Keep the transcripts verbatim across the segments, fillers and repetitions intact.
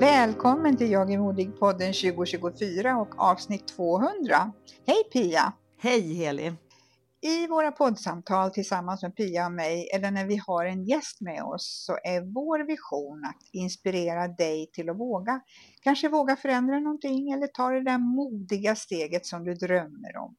Välkommen till Jag är modig podden tjugo tjugofyra och avsnitt tvåhundra. Hej Pia! Hej Heli! I våra poddsamtal tillsammans med Pia och mig, eller när vi har en gäst med oss, så är vår vision att inspirera dig till att våga. Kanske våga förändra någonting eller ta det där modiga steget som du drömmer om.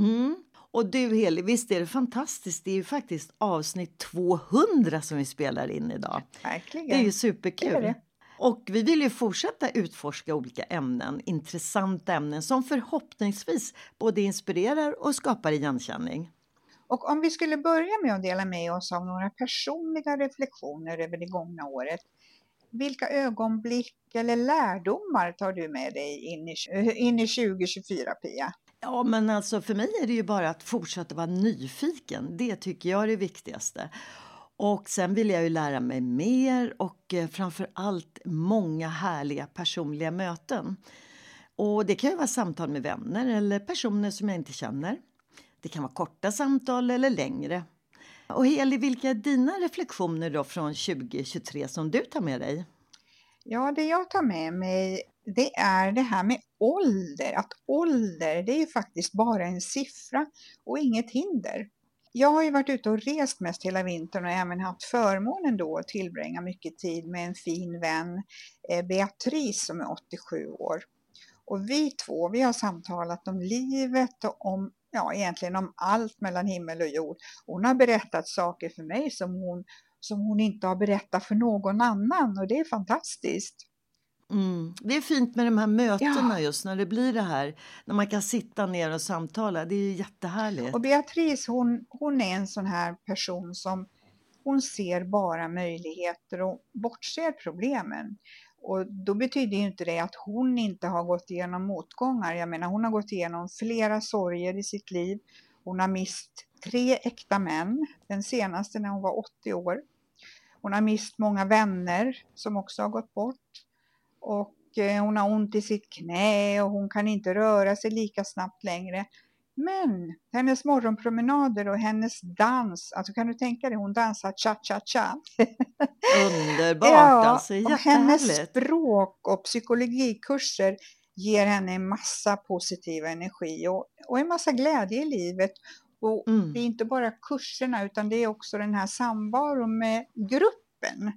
Mm. Och du Heli, visst är det fantastiskt. Det är ju faktiskt avsnitt tvåhundra som vi spelar in idag. Verkligen. Det är ju superkul. Det är det. Och vi vill ju fortsätta utforska olika ämnen, intressanta ämnen som förhoppningsvis både inspirerar och skapar igenkänning. Och om vi skulle börja med att dela med oss av några personliga reflektioner över det gångna året. Vilka ögonblick eller lärdomar tar du med dig in i, in i tjugo tjugofyra, Pia? Ja, men alltså för mig är det ju bara att fortsätta vara nyfiken. Det tycker jag är det viktigaste. Och sen vill jag ju lära mig mer och framför allt många härliga personliga möten. Och det kan ju vara samtal med vänner eller personer som jag inte känner. Det kan vara korta samtal eller längre. Och Heli, vilka är dina reflektioner då från tjugo tjugotre som du tar med dig? Ja, det jag tar med mig, det är det här med ålder. Att ålder, det är ju faktiskt bara en siffra och inget hinder. Jag har ju varit ute och rest mest hela vintern och även haft förmånen då att tillbringa mycket tid med en fin vän, Beatrice, som är åttiosju år. Och vi två, vi har samtalat om livet och om, ja, egentligen om allt mellan himmel och jord. Hon har berättat saker för mig som hon, som hon inte har berättat för någon annan, och det är fantastiskt. Mm. Det är fint med de här mötena, ja. Just när det blir det här, när man kan sitta ner och samtala, det är ju jättehärligt. Och Beatrice, hon, hon är en sån här person som, hon ser bara möjligheter och bortser problemen. Och då betyder ju inte det att hon inte har gått igenom motgångar. Jag menar, hon har gått igenom flera sorger i sitt liv. Hon har mist tre äkta män, den senaste när hon var åttio år. Hon har mist många vänner som också har gått bort. Och hon har ont i sitt knä och hon kan inte röra sig lika snabbt längre. Men hennes morgonpromenader och hennes dans, alltså kan du tänka dig, hon dansar cha-cha-cha. Underbart, ja, alltså jättehärligt. Och hennes språk och psykologikurser ger henne en massa positiv energi och, och en massa glädje i livet. Och mm. det är inte bara kurserna, utan det är också den här samvaron med gruppen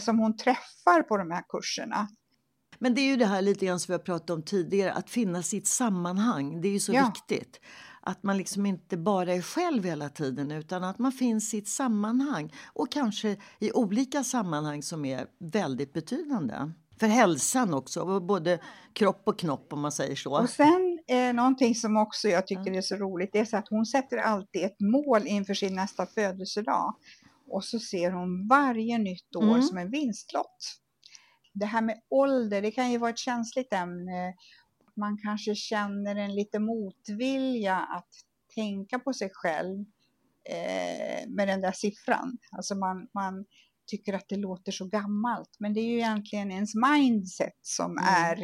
som hon träffar på de här kurserna. Men det är ju det här lite grann som vi har pratat om tidigare. Att finna sitt sammanhang. Det är ju så ja. viktigt. Att man liksom inte bara är själv hela tiden. Utan att man finns sitt sammanhang. Och kanske i olika sammanhang som är väldigt betydande. För hälsan också. Både kropp och knopp, om man säger så. Och sen eh, någonting som också jag tycker är så roligt. Det är så att hon sätter alltid ett mål inför sin nästa födelsedag. Och så ser hon varje nytt år mm. som en vinstlott. Det här med ålder, det kan ju vara ett känsligt ämne. Man kanske känner en lite motvilja att tänka på sig själv eh, med den där siffran. Alltså man, man tycker att det låter så gammalt. Men det är ju egentligen ens mindset som mm. är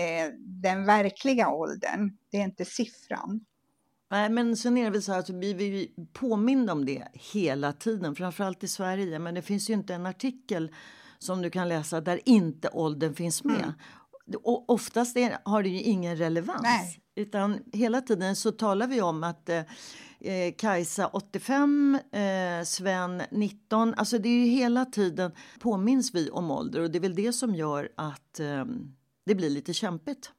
eh, den verkliga åldern. Det är inte siffran. Nej, men sen är det så här att vi blir påminna om det hela tiden, framförallt i Sverige. Men det finns ju inte en artikel som du kan läsa där inte åldern finns med. Mm. Och oftast är, har det ju ingen relevans. Nej. Utan hela tiden så talar vi om att eh, Kajsa åttiofem, eh, Sven nitton. Alltså det är ju hela tiden påminns vi om ålder. Och det är väl det som gör att eh, det blir lite kämpigt.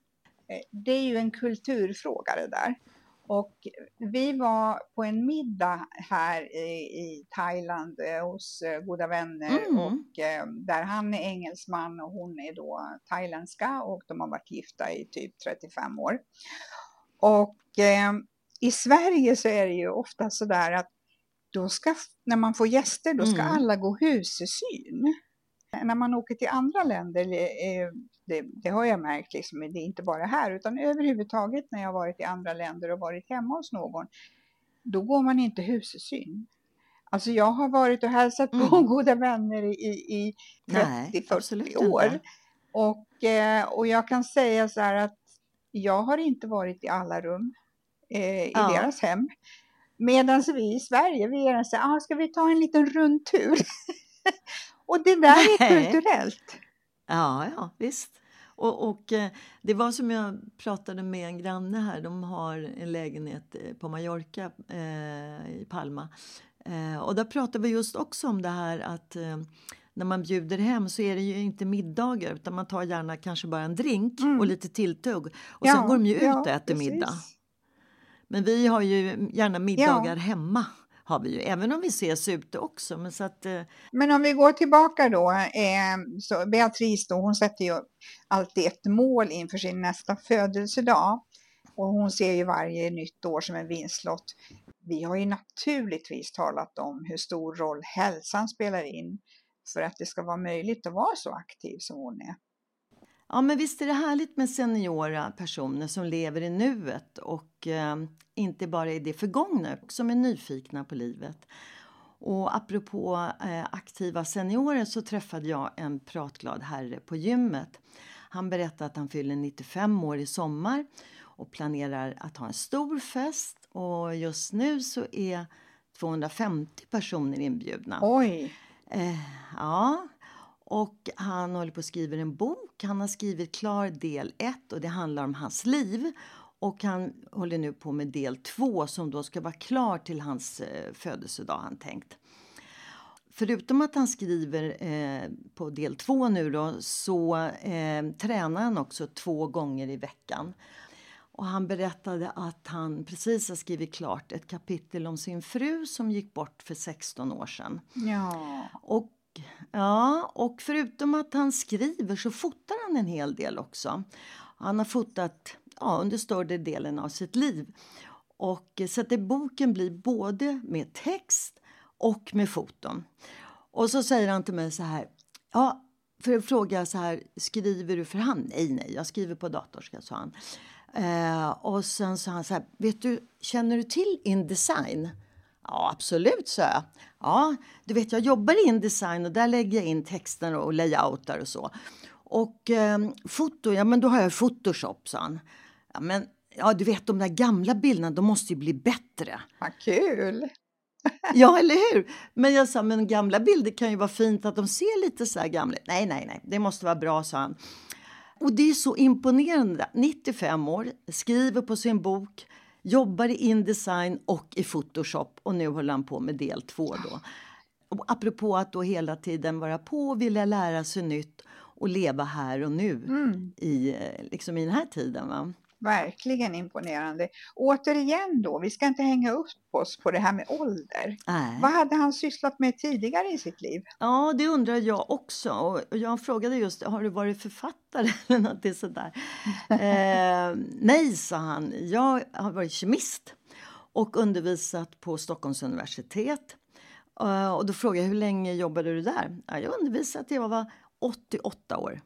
Det är ju en kulturfråga det där. Och vi var på en middag här i, i Thailand hos goda vänner mm. och eh, där han är engelsman och hon är då thailändska och de har varit gifta i typ trettiofem år. Och eh, i Sverige så är det ju ofta så där att då ska, när man får gäster då ska mm. alla gå husesyn. När man åker till andra länder, det, det har jag märkt, liksom, det är inte bara här utan överhuvudtaget när jag varit i andra länder och varit hemma hos någon, då går man inte husesyn. Alltså jag har varit och hälsat på mm. goda vänner i, i trettio till fyrtio år och, och jag kan säga så här att jag har inte varit i alla rum eh, i ja. deras hem. Medan vi i Sverige, vi är så här, ah, ska vi ta en liten rundtur? Och det där är Nej. kulturellt. Ja, ja, visst. Och, och det var som jag pratade med en granne här. De har en lägenhet på Mallorca eh, i Palma. Eh, och där pratade vi just också om det här att eh, när man bjuder hem så är det ju inte middagar. Utan man tar gärna kanske bara en drink mm. och lite tilltugg. Och ja, sen går de ju ut ja, och äter precis. middag. Men vi har ju gärna middagar ja. hemma. Har vi ju, även om vi ses ute också. Men, så att, eh... men om vi går tillbaka då. Eh, så Beatrice då, hon sätter ju alltid ett mål inför sin nästa födelsedag. Och hon ser ju varje nytt år som en vinstlott. Vi har ju naturligtvis talat om hur stor roll hälsan spelar in. För att det ska vara möjligt att vara så aktiv som hon är. Ja, men visst är det härligt med seniora personer som lever i nuet och eh, inte bara i det förgångna, som är nyfikna på livet. Och apropå eh, aktiva seniorer så träffade jag en pratglad herre på gymmet. Han berättade att han fyller nittiofem år i sommar och planerar att ha en stor fest. Och just nu så är tvåhundrafemtio personer inbjudna. Oj! Eh, ja... Och han håller på att skriva en bok. Han har skrivit klar del ett och det handlar om hans liv. Och han håller nu på med del två som då ska vara klar till hans eh, födelsedag, han tänkt. Förutom att han skriver eh, på del två nu då så eh, tränar han också två gånger i veckan. Och han berättade att han precis har skrivit klart ett kapitel om sin fru som gick bort för sexton år sedan. Ja. Och Ja, och förutom att han skriver så fotar han en hel del också. Han har fotat ja, under större delen av sitt liv. Och, så att det, boken blir både med text och med foton. Och så säger han till mig så här. Ja, för att fråga så här, skriver du för hand? Nej, nej, jag skriver på datorska, sa han. Eh, och sen sa han så här, vet du, känner du till InDesign? Ja, absolut, så. Ja, du vet, jag jobbar i InDesign och där lägger jag in texter och layoutar och så. Och eh, foto, ja men då har jag Photoshop, sa han. Ja, men ja, du vet, de där gamla bilderna, de måste ju bli bättre. Vad kul! Ja, eller hur? Men jag sa, men gamla bilder kan ju vara fint att de ser lite så här gamla. Nej, nej, nej, det måste vara bra, sa han. Och det är så imponerande. nittiofem år, skriver på sin bok. Jobbar i InDesign och i Photoshop och nu håller han på med del två då. Och apropå att då hela tiden vara på och vilja lära sig nytt och leva här och nu mm. i, liksom i den här tiden, va? Verkligen imponerande. Återigen då, vi ska inte hänga upp oss på det här med ålder. Nej. Vad hade han sysslat med tidigare i sitt liv? Ja, det undrar jag också. Och jag frågade just, har du varit författare eller något sådär? eh, nej, sa han. Jag har varit kemist och undervisat på Stockholms universitet. Eh, och då frågade jag, hur länge jobbade du där? Ja, jag undervisade till jag var åttioåtta år.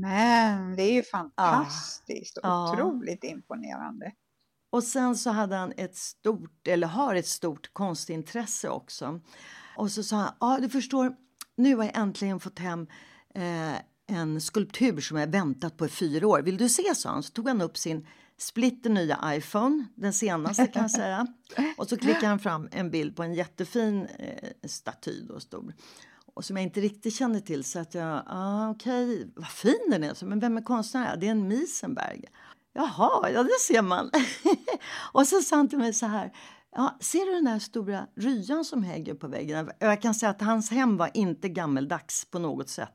Men det är ju fantastiskt ja. och otroligt ja. imponerande. Och sen så hade han ett stort, eller har ett stort konstintresse också. Och så sa han, ja du förstår, nu har jag äntligen fått hem eh, en skulptur som jag väntat på i fyra år. Vill du se, sa han. Så tog han upp sin splitter nya iPhone, den senaste kan jag säga. Och så klickar han fram en bild på en jättefin eh, staty då, stor. Och som jag inte riktigt kände till, så att jag, ah, okej, okay, vad fin den är. Så, men vem är konstnären? Det är en Misenberg. Jaha, ja det ser man. Och så sa han till mig så här, ja, ser du den där stora ryan som hänger på väggen? Jag kan säga att hans hem var inte gammeldags på något sätt.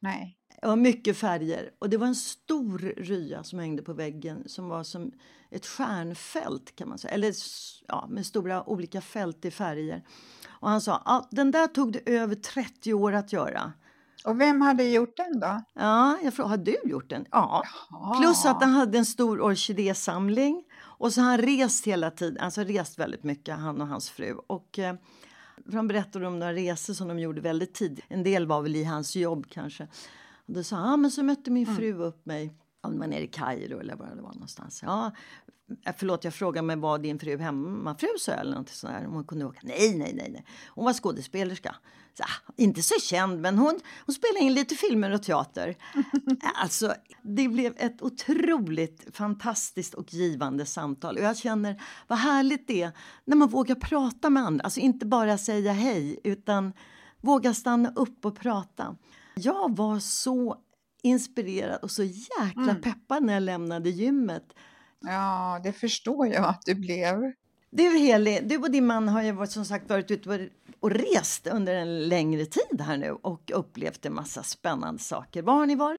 Nej. Det var mycket färger. Och det var en stor rya som hängde på väggen. Som var som ett stjärnfält kan man säga. Eller ja, med stora olika fält i färger. Och han sa, ah, den där tog det över trettio år att göra. Och vem hade gjort den då? Ja, jag frågade, har du gjort den? Ja. Jaha. Plus att han hade en stor orkidésamling. Och så har han rest hela tiden. Alltså rest väldigt mycket, han och hans fru. Och eh, han berättade om några resor som de gjorde väldigt tidigt. En del var väl i hans jobb kanske. Och då sa han, ah, men så mötte min fru upp mig. Om man är i Kairo eller var det var någonstans. Ja, förlåt, jag frågade mig, var din fru hemmafru så eller något sånt där. Om hon kunde åka. Nej, nej, nej, nej. Hon var skådespelerska. Så, inte så känd, men hon, hon spelade in lite filmer och teater. Alltså, det blev ett otroligt fantastiskt och givande samtal. Och jag känner, vad härligt det är när man vågar prata med andra. Alltså inte bara säga hej, utan våga stanna upp och prata. Jag var så inspirerad och så jäkla mm. peppad när jag lämnade gymmet. Ja, det förstår jag att du blev. Du Heli, du och din man har ju varit, som sagt, varit ute och rest under en längre tid här nu. Och upplevt en massa spännande saker. Var har ni varit?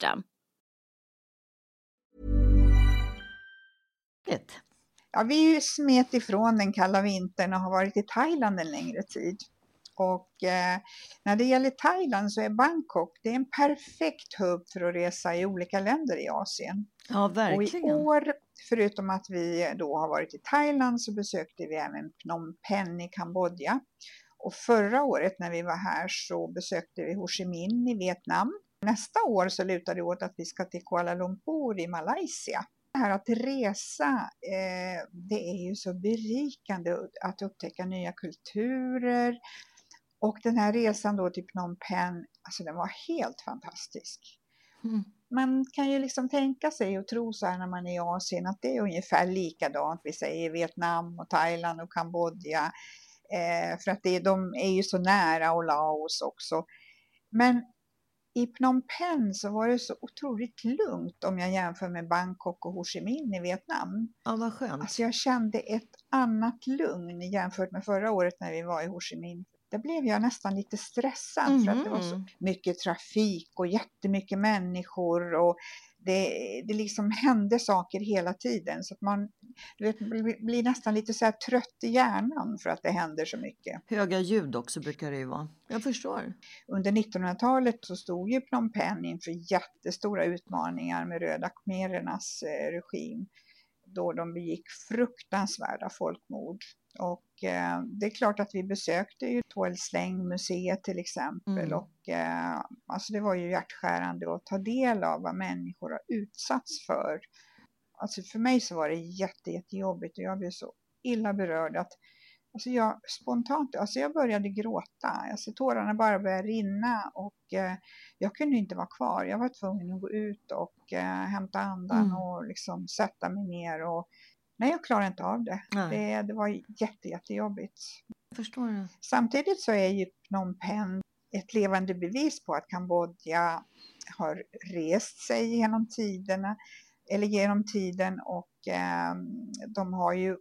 Ja, vi är ju smet ifrån den kalla vintern och har varit i Thailand en längre tid. Och eh, när det gäller Thailand så är Bangkok, det är en perfekt hubb för att resa i olika länder i Asien. Ja, verkligen. Och i år, förutom att vi då har varit i Thailand, så besökte vi även Phnom Penh i Kambodja. Och förra året när vi var här så besökte vi Ho Chi Minh i Vietnam. Nästa år så lutar det åt att vi ska till Kuala Lumpur i Malaysia. Det här att resa, eh, det är ju så berikande att upptäcka nya kulturer. Och den här resan då till Phnom Penh, alltså den var helt fantastisk. Mm. Man kan ju liksom tänka sig och tro så här när man är i Asien att det är ungefär likadant. Vi säger Vietnam och Thailand och Kambodja. Eh, för att det, de är ju så nära, och Laos också. Men i Phnom Penh så var det så otroligt lugnt om jag jämför med Bangkok och Ho Chi Minh i Vietnam. Ja, vad skönt. Alltså jag kände ett annat lugn jämfört med förra året när vi var i Ho Chi Minh. Där blev jag nästan lite stressad mm-hmm. för att det var så mycket trafik och jättemycket människor. Och det, det liksom hände saker hela tiden. Så att man du vet, blir nästan lite så här trött i hjärnan för att det händer så mycket. Höga ljud också brukar det ju vara. Jag förstår. Under nittonhundratalet så stod ju Phnom Penh inför jättestora utmaningar med Röda khmerernas regim. då de begick fruktansvärda folkmord. Och eh, det är klart att vi besökte ju Tålsläng museet till exempel. Mm. Och eh, alltså det var ju hjärtskärande att ta del av vad människor har utsatts för. Alltså för mig så var det jätte, jättejobbigt och jag blev så illa berörd att alltså jag spontant, alltså jag började gråta. Alltså tårarna bara började rinna och eh, jag kunde inte vara kvar. Jag var tvungen att gå ut och eh, hämta andan mm. och liksom sätta mig ner. Och, nej, jag klarade inte av det. Det, det var jätte, jättejobbigt. Jag förstår det. Samtidigt så är ju Phnom Penh ett levande bevis på att Kambodja har rest sig genom tiderna. Eller genom tiden och eh, de har ju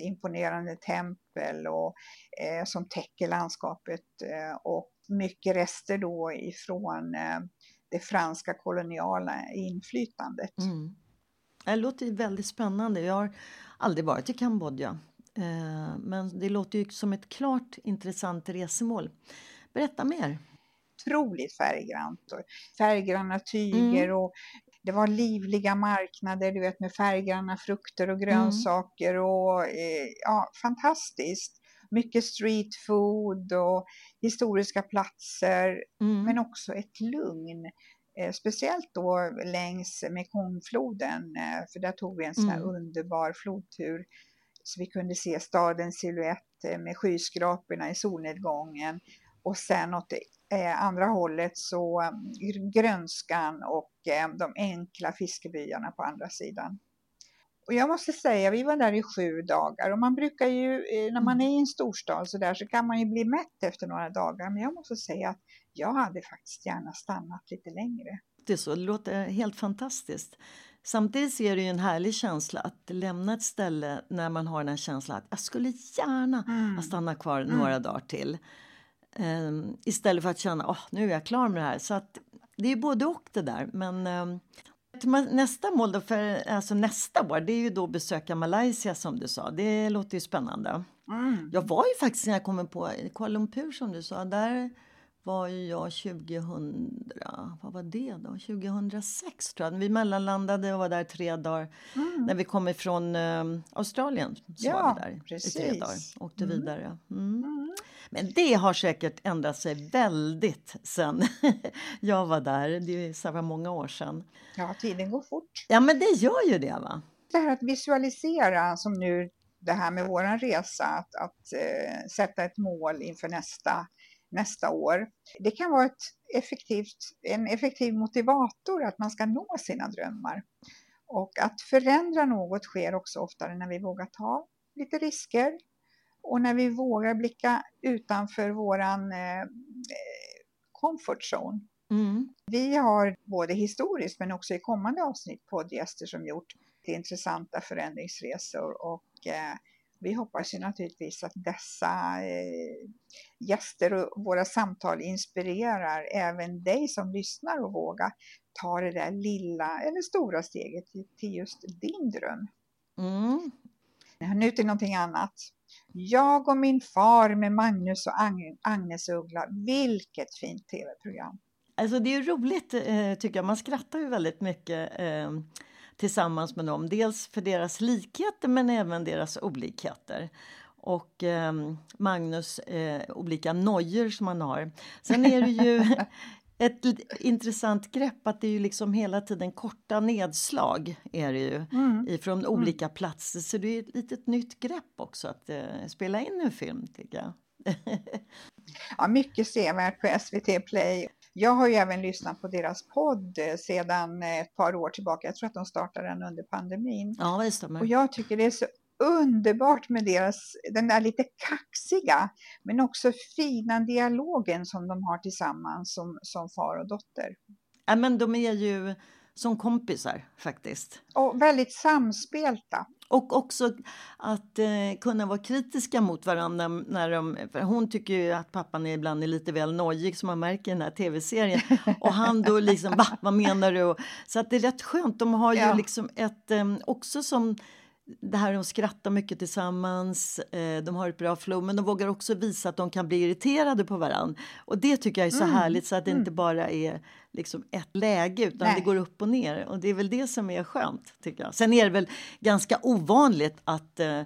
imponerande tempel och, eh, som täcker landskapet eh, och mycket rester då ifrån eh, det franska koloniala inflytandet. Mm. Det låter väldigt spännande. Jag har aldrig varit i Kambodja eh, men det låter ju som ett klart intressant resemål. Berätta mer. Otroligt färggrant och färggranna tyger mm. och det var livliga marknader, du vet, med färggranna frukter och grönsaker mm. och eh, ja, fantastiskt. Mycket street food och historiska platser mm. men också ett lugn. Eh, speciellt då längs Mekongfloden, eh, för där tog vi en sån här mm. underbar flodtur. Så vi kunde se stadens silhuett eh, med skyskraporna i solnedgången och sen åt Eh, andra hållet så um, grönskan och eh, de enkla fiskebyarna på andra sidan. Och jag måste säga, vi var där i sju dagar och man brukar ju, eh, när man är i en storstad så där så kan man ju bli mätt efter några dagar. Men jag måste säga att jag hade faktiskt gärna stannat lite längre. Det är så, det låter helt fantastiskt. Samtidigt är det ju en härlig känsla att lämna ett ställe när man har den här känslan att jag skulle gärna mm. stanna kvar mm. några dagar till. Um, istället för att känna, oh, nu är jag klar med det här. Så att det är både och det där. Men um, nästa mål då för, alltså nästa år, det är ju då besöka Malaysia som du sa. Det låter ju spännande. Mm. Jag var ju faktiskt när jag kom på Kuala Lumpur som du sa. Där var ju jag tjugohundra, vad var det då? tjugohundrasex tror jag. Vi mellanlandade och var där tre dagar. Mm. När vi kom ifrån um, Australien så ja, var vi där precis. I tre dagar. Åkte mm. vidare. Mm. Mm. Men det har säkert ändrat sig väldigt sen jag var där. Det är så här många år sedan. Ja, tiden går fort. Ja, men det gör ju det va? Det här att visualisera som nu det här med våran resa. Att, att eh, sätta ett mål inför nästa, nästa år. Det kan vara ett effektivt, en effektiv motivator att man ska nå sina drömmar. Och att förändra något sker också oftare när vi vågar ta lite risker. Och när vi vågar blicka utanför våran eh, comfort zone. Mm. Vi har både historiskt men också i kommande avsnitt poddgäster som gjort intressanta förändringsresor. Och eh, vi hoppas ju naturligtvis att dessa eh, gäster och våra samtal inspirerar även dig som lyssnar och vågar ta det där lilla eller stora steget till just din dröm. Mm. Nu till någonting annat. Jag och min far med Magnus och Agnes Uggla. Vilket fint tv-program. Alltså det är roligt eh, tycker jag. Man skrattar ju väldigt mycket eh, tillsammans med dem. Dels för deras likheter men även deras olikheter. Och eh, Magnus eh, olika nojor som han har. Sen är det ju ett intressant grepp att det är ju liksom hela tiden korta nedslag är det ju mm. ifrån olika mm. platser. Så det är ett litet nytt grepp också att eh, spela in en film tycker jag. Ja, mycket sevärt på S V T Play. Jag har ju även lyssnat på deras podd sedan ett par år tillbaka. Jag tror att de startade den under pandemin. Ja, det stämmer. Och jag tycker det är så underbart med deras, den där lite kaxiga men också fina dialogen som de har tillsammans som, som far och dotter. Ja, men de är ju som kompisar faktiskt. Och väldigt samspelta. Och också att eh, kunna vara kritiska mot varandra. När de, för hon tycker ju att pappan är ibland är lite väl nojig som man märker i den här tv-serien. Och han då liksom, va, vad menar du? Så att det är rätt skönt. De har ju ja. Liksom ett, eh, också som det här, de skrattar mycket tillsammans, de har ett bra flow, men de vågar också visa att de kan bli irriterade på varann. Och det tycker jag är så mm. härligt, så att det mm. inte bara är liksom ett läge, utan Nej. Det går upp och ner. Och det är väl det som är skönt, tycker jag. Sen är det väl ganska ovanligt att eh,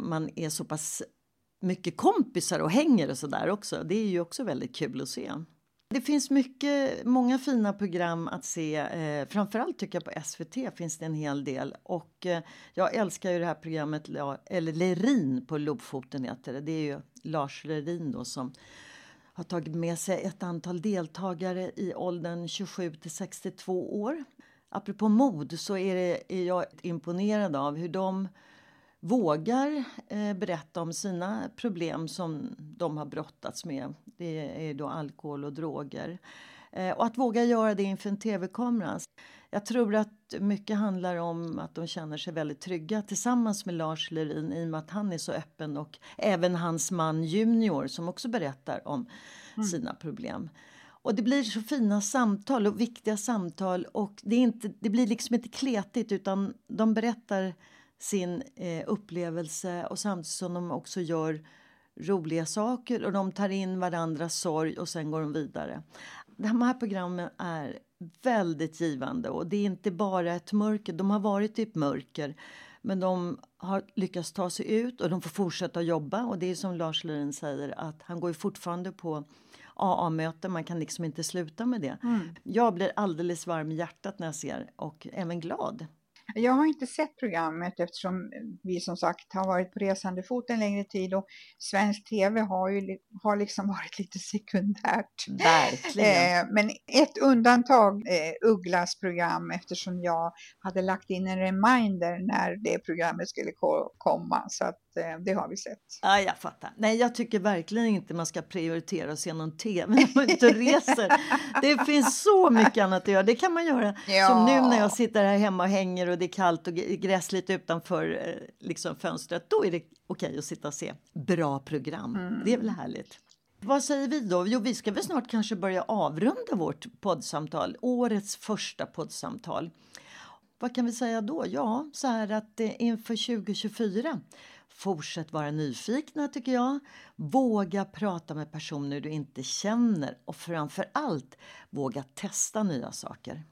man är så pass mycket kompisar och hänger och sådär också. Det är ju också väldigt kul att se. Det finns mycket, många fina program att se. Eh, framförallt tycker jag på S V T finns det en hel del. Och eh, jag älskar ju det här programmet, eller Lerin på Lobfoten heter det. Det är ju Lars Lerin då, som har tagit med sig ett antal deltagare i åldern tjugosju till sextiotvå år. Apropå mod så är, det, är jag imponerad av hur de vågar eh, berätta om sina problem som de har brottats med. Det är då alkohol och droger. Eh, och att våga göra det inför en tv-kamera. Jag tror att mycket handlar om att de känner sig väldigt trygga tillsammans med Lars Lerin, i och med att han är så öppen, och även hans man Junior som också berättar om mm. sina problem. Och det blir så fina samtal och viktiga samtal, och det, är inte, det blir liksom inte kletigt, utan de berättar sin eh, upplevelse, och samtidigt som de också gör roliga saker, och de tar in varandras sorg och sen går de vidare. De här programmen är väldigt givande, och det är inte bara ett mörker. De har varit i ett mörker, men de har lyckats ta sig ut, och de får fortsätta jobba. Och det är som Lars Lerin säger, att han går ju fortfarande på A A-möten. Man kan liksom inte sluta med det. Mm. Jag blir alldeles varm i hjärtat när jag ser, och även glad. Jag har inte sett programmet eftersom vi som sagt har varit på resande fot en längre tid, och svensk tv har ju har liksom varit lite sekundärt. Verkligen. Eh, men ett undantag, eh, Ugglas program, eftersom jag hade lagt in en reminder när det programmet skulle ko- komma, så att eh, det har vi sett. Ja, jag fattar. Nej, jag tycker verkligen inte man ska prioritera att se någon tv när man inte reser. Det finns så mycket annat att göra. Det kan man göra, ja. Som nu när jag sitter här hemma och hänger, och det är kallt och gräsligt utanför liksom fönstret, då är det okej att sitta och se bra program. Mm. Det är väl härligt. Vad säger vi då? Jo, vi ska väl snart kanske börja avrunda vårt poddsamtal. Årets första poddsamtal. Vad kan vi säga då? Ja, så här att inför tjugo tjugofyra, fortsätt vara nyfikna tycker jag. Våga prata med personer du inte känner, och framförallt våga testa nya saker.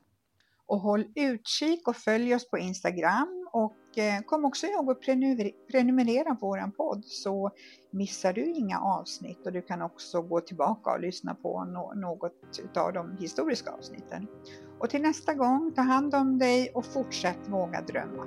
Och håll utkik och följ oss på Instagram, och kom också ihåg att prenumerera på vår podd, så missar du inga avsnitt, och du kan också gå tillbaka och lyssna på något av de historiska avsnitten. Och till nästa gång, ta hand om dig och fortsätt våga drömma.